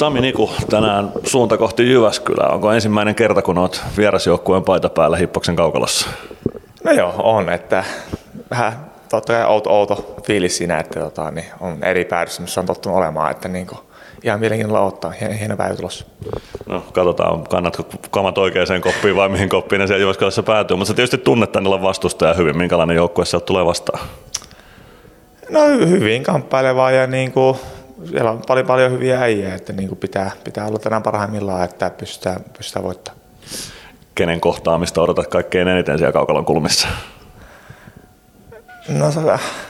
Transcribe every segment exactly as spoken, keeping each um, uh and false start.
Sami Niku, tänään suunta kohti Jyväskylää. Onko ensimmäinen kerta, kun olet vierasjoukkueen paita päällä Hippoksen Kaukalossa? No joo, on. Että vähän totta kai outo, outo fiilis siinä, että tota, niin on eri päädyssä, missä on tottunut olemaan. Että niin kuin, ihan mielenkiinnolla odottaa. Hien, hieno päivä tulossa. No katsotaan, kannatko kamat oikeaan koppiin vai mihin koppiin ne siellä Jyväskylässä päätyy. Mutta sä tietysti tunnet tänne vastustaja hyvin. Minkälainen joukkue sieltä tulee vastaan? No hyvin kamppailevaa ja niin kuin siellä on paljon, paljon hyviä äijää, että niin kuin pitää, pitää olla tänään parhaimmillaan, että pystytään, pystytään voittamaan. Kenen kohtaamista odotat kaikkein eniten siellä Kaukalon kulmissa? No,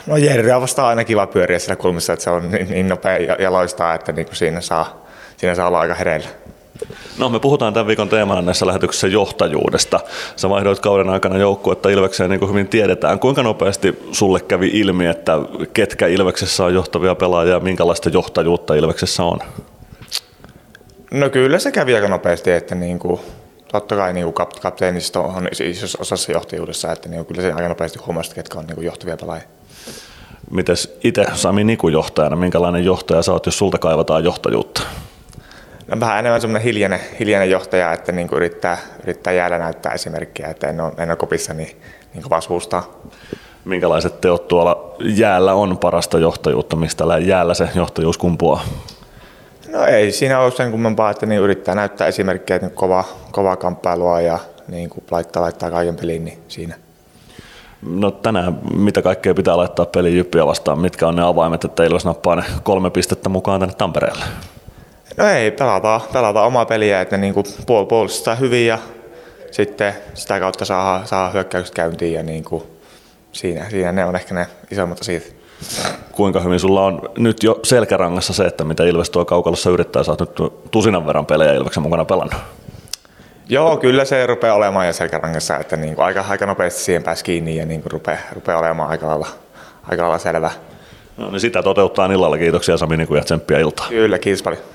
no Jerryä vastaan aina kiva pyöriä siellä kulmissa, että se on niin, niin nopea ja loistaa, että niin kuin siinä, saa, siinä saa olla aika hereillä. No, me puhutaan tämän viikon teemana näissä lähetyksissä johtajuudesta. Sä vaihdoit kauden aikana joukkuetta Ilvekseen, niin kuin hyvin tiedetään. Kuinka nopeasti sulle kävi ilmi, että ketkä Ilveksessä on johtavia pelaajia ja minkälaista johtajuutta Ilveksessä on? No kyllä se kävi aika nopeasti, että niin kuin, totta kai niin kuin kapteenisto on isossa osassa johtajuudessa, että niin kuin, kyllä se aika nopeasti huomasi, ketkä on niin kuin johtavia pelaajia. Mites itse Sami Niku johtajana, minkälainen johtaja sä oot, jos sulta kaivataan johtajuutta? No, vähän enemmän semmoinen hiljainen, hiljainen johtaja, että niin kuin yrittää, yrittää jäädä näyttää esimerkkiä, että en ole, en ole kopissa niin, niin kovaa suustaa. Minkälaiset teot tuolla jäällä on parasta johtajuutta, mistä jäällä se johtajuus kumpuaa? No ei siinä ole sen kummempaa, että niin yrittää näyttää esimerkkiä, että niin kovaa, kovaa kamppailua ja niin kuin laittaa, laittaa kaiken peliin, niin siinä. No tänään mitä kaikkea pitää laittaa peliin Jyppiä vastaan? Mitkä on ne avaimet, että Ilves nappaa ne kolme pistettä mukaan tänne Tampereelle? No ei, pelataan, pelataan omaa peliä, että ne niinku puol- puolustetaan hyvin ja sitten sitä kautta saadaan, saadaan hyökkäykset käyntiin ja niinku siinä, siinä ne on ehkä ne isommat asiat. Kuinka hyvin sulla on nyt jo selkärangassa se, että mitä Ilves tuo Kaukalossa yrittää, sä oot nyt tusinan verran pelejä Ilveksen mukana pelannut? Joo, kyllä se rupeaa olemaan jo selkärangassa, että niinku aika, aika nopeasti siihen pääsi kiinni ja niinku rupeaa, rupeaa olemaan aika lailla, aika lailla selvä. No niin sitä toteuttaa illalla, kiitoksia Sami Niku ja tsemppiä iltaa. Kyllä, kiitos paljon.